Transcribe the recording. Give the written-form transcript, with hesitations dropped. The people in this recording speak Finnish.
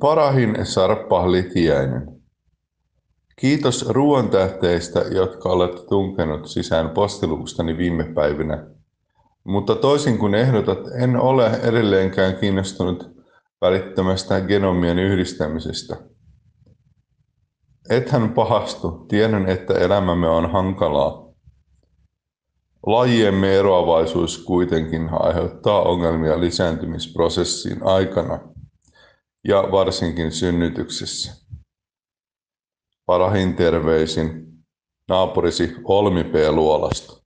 Parahin Sarppa Litiäinen. Kiitos ruoantähteistä, jotka olet tunkenut sisään postiluustani viime päivinä. Mutta toisin kuin ehdotat, en ole edelleenkään kiinnostunut välittömästä genomien yhdistämisestä. Ethän pahastu, tiedän, että elämämme on hankalaa. Lajiemme eroavaisuus kuitenkin aiheuttaa ongelmia lisääntymisprosessin aikana ja varsinkin synnytyksessä. Parahin terveisin naapurisi Olmi P. Luolasta.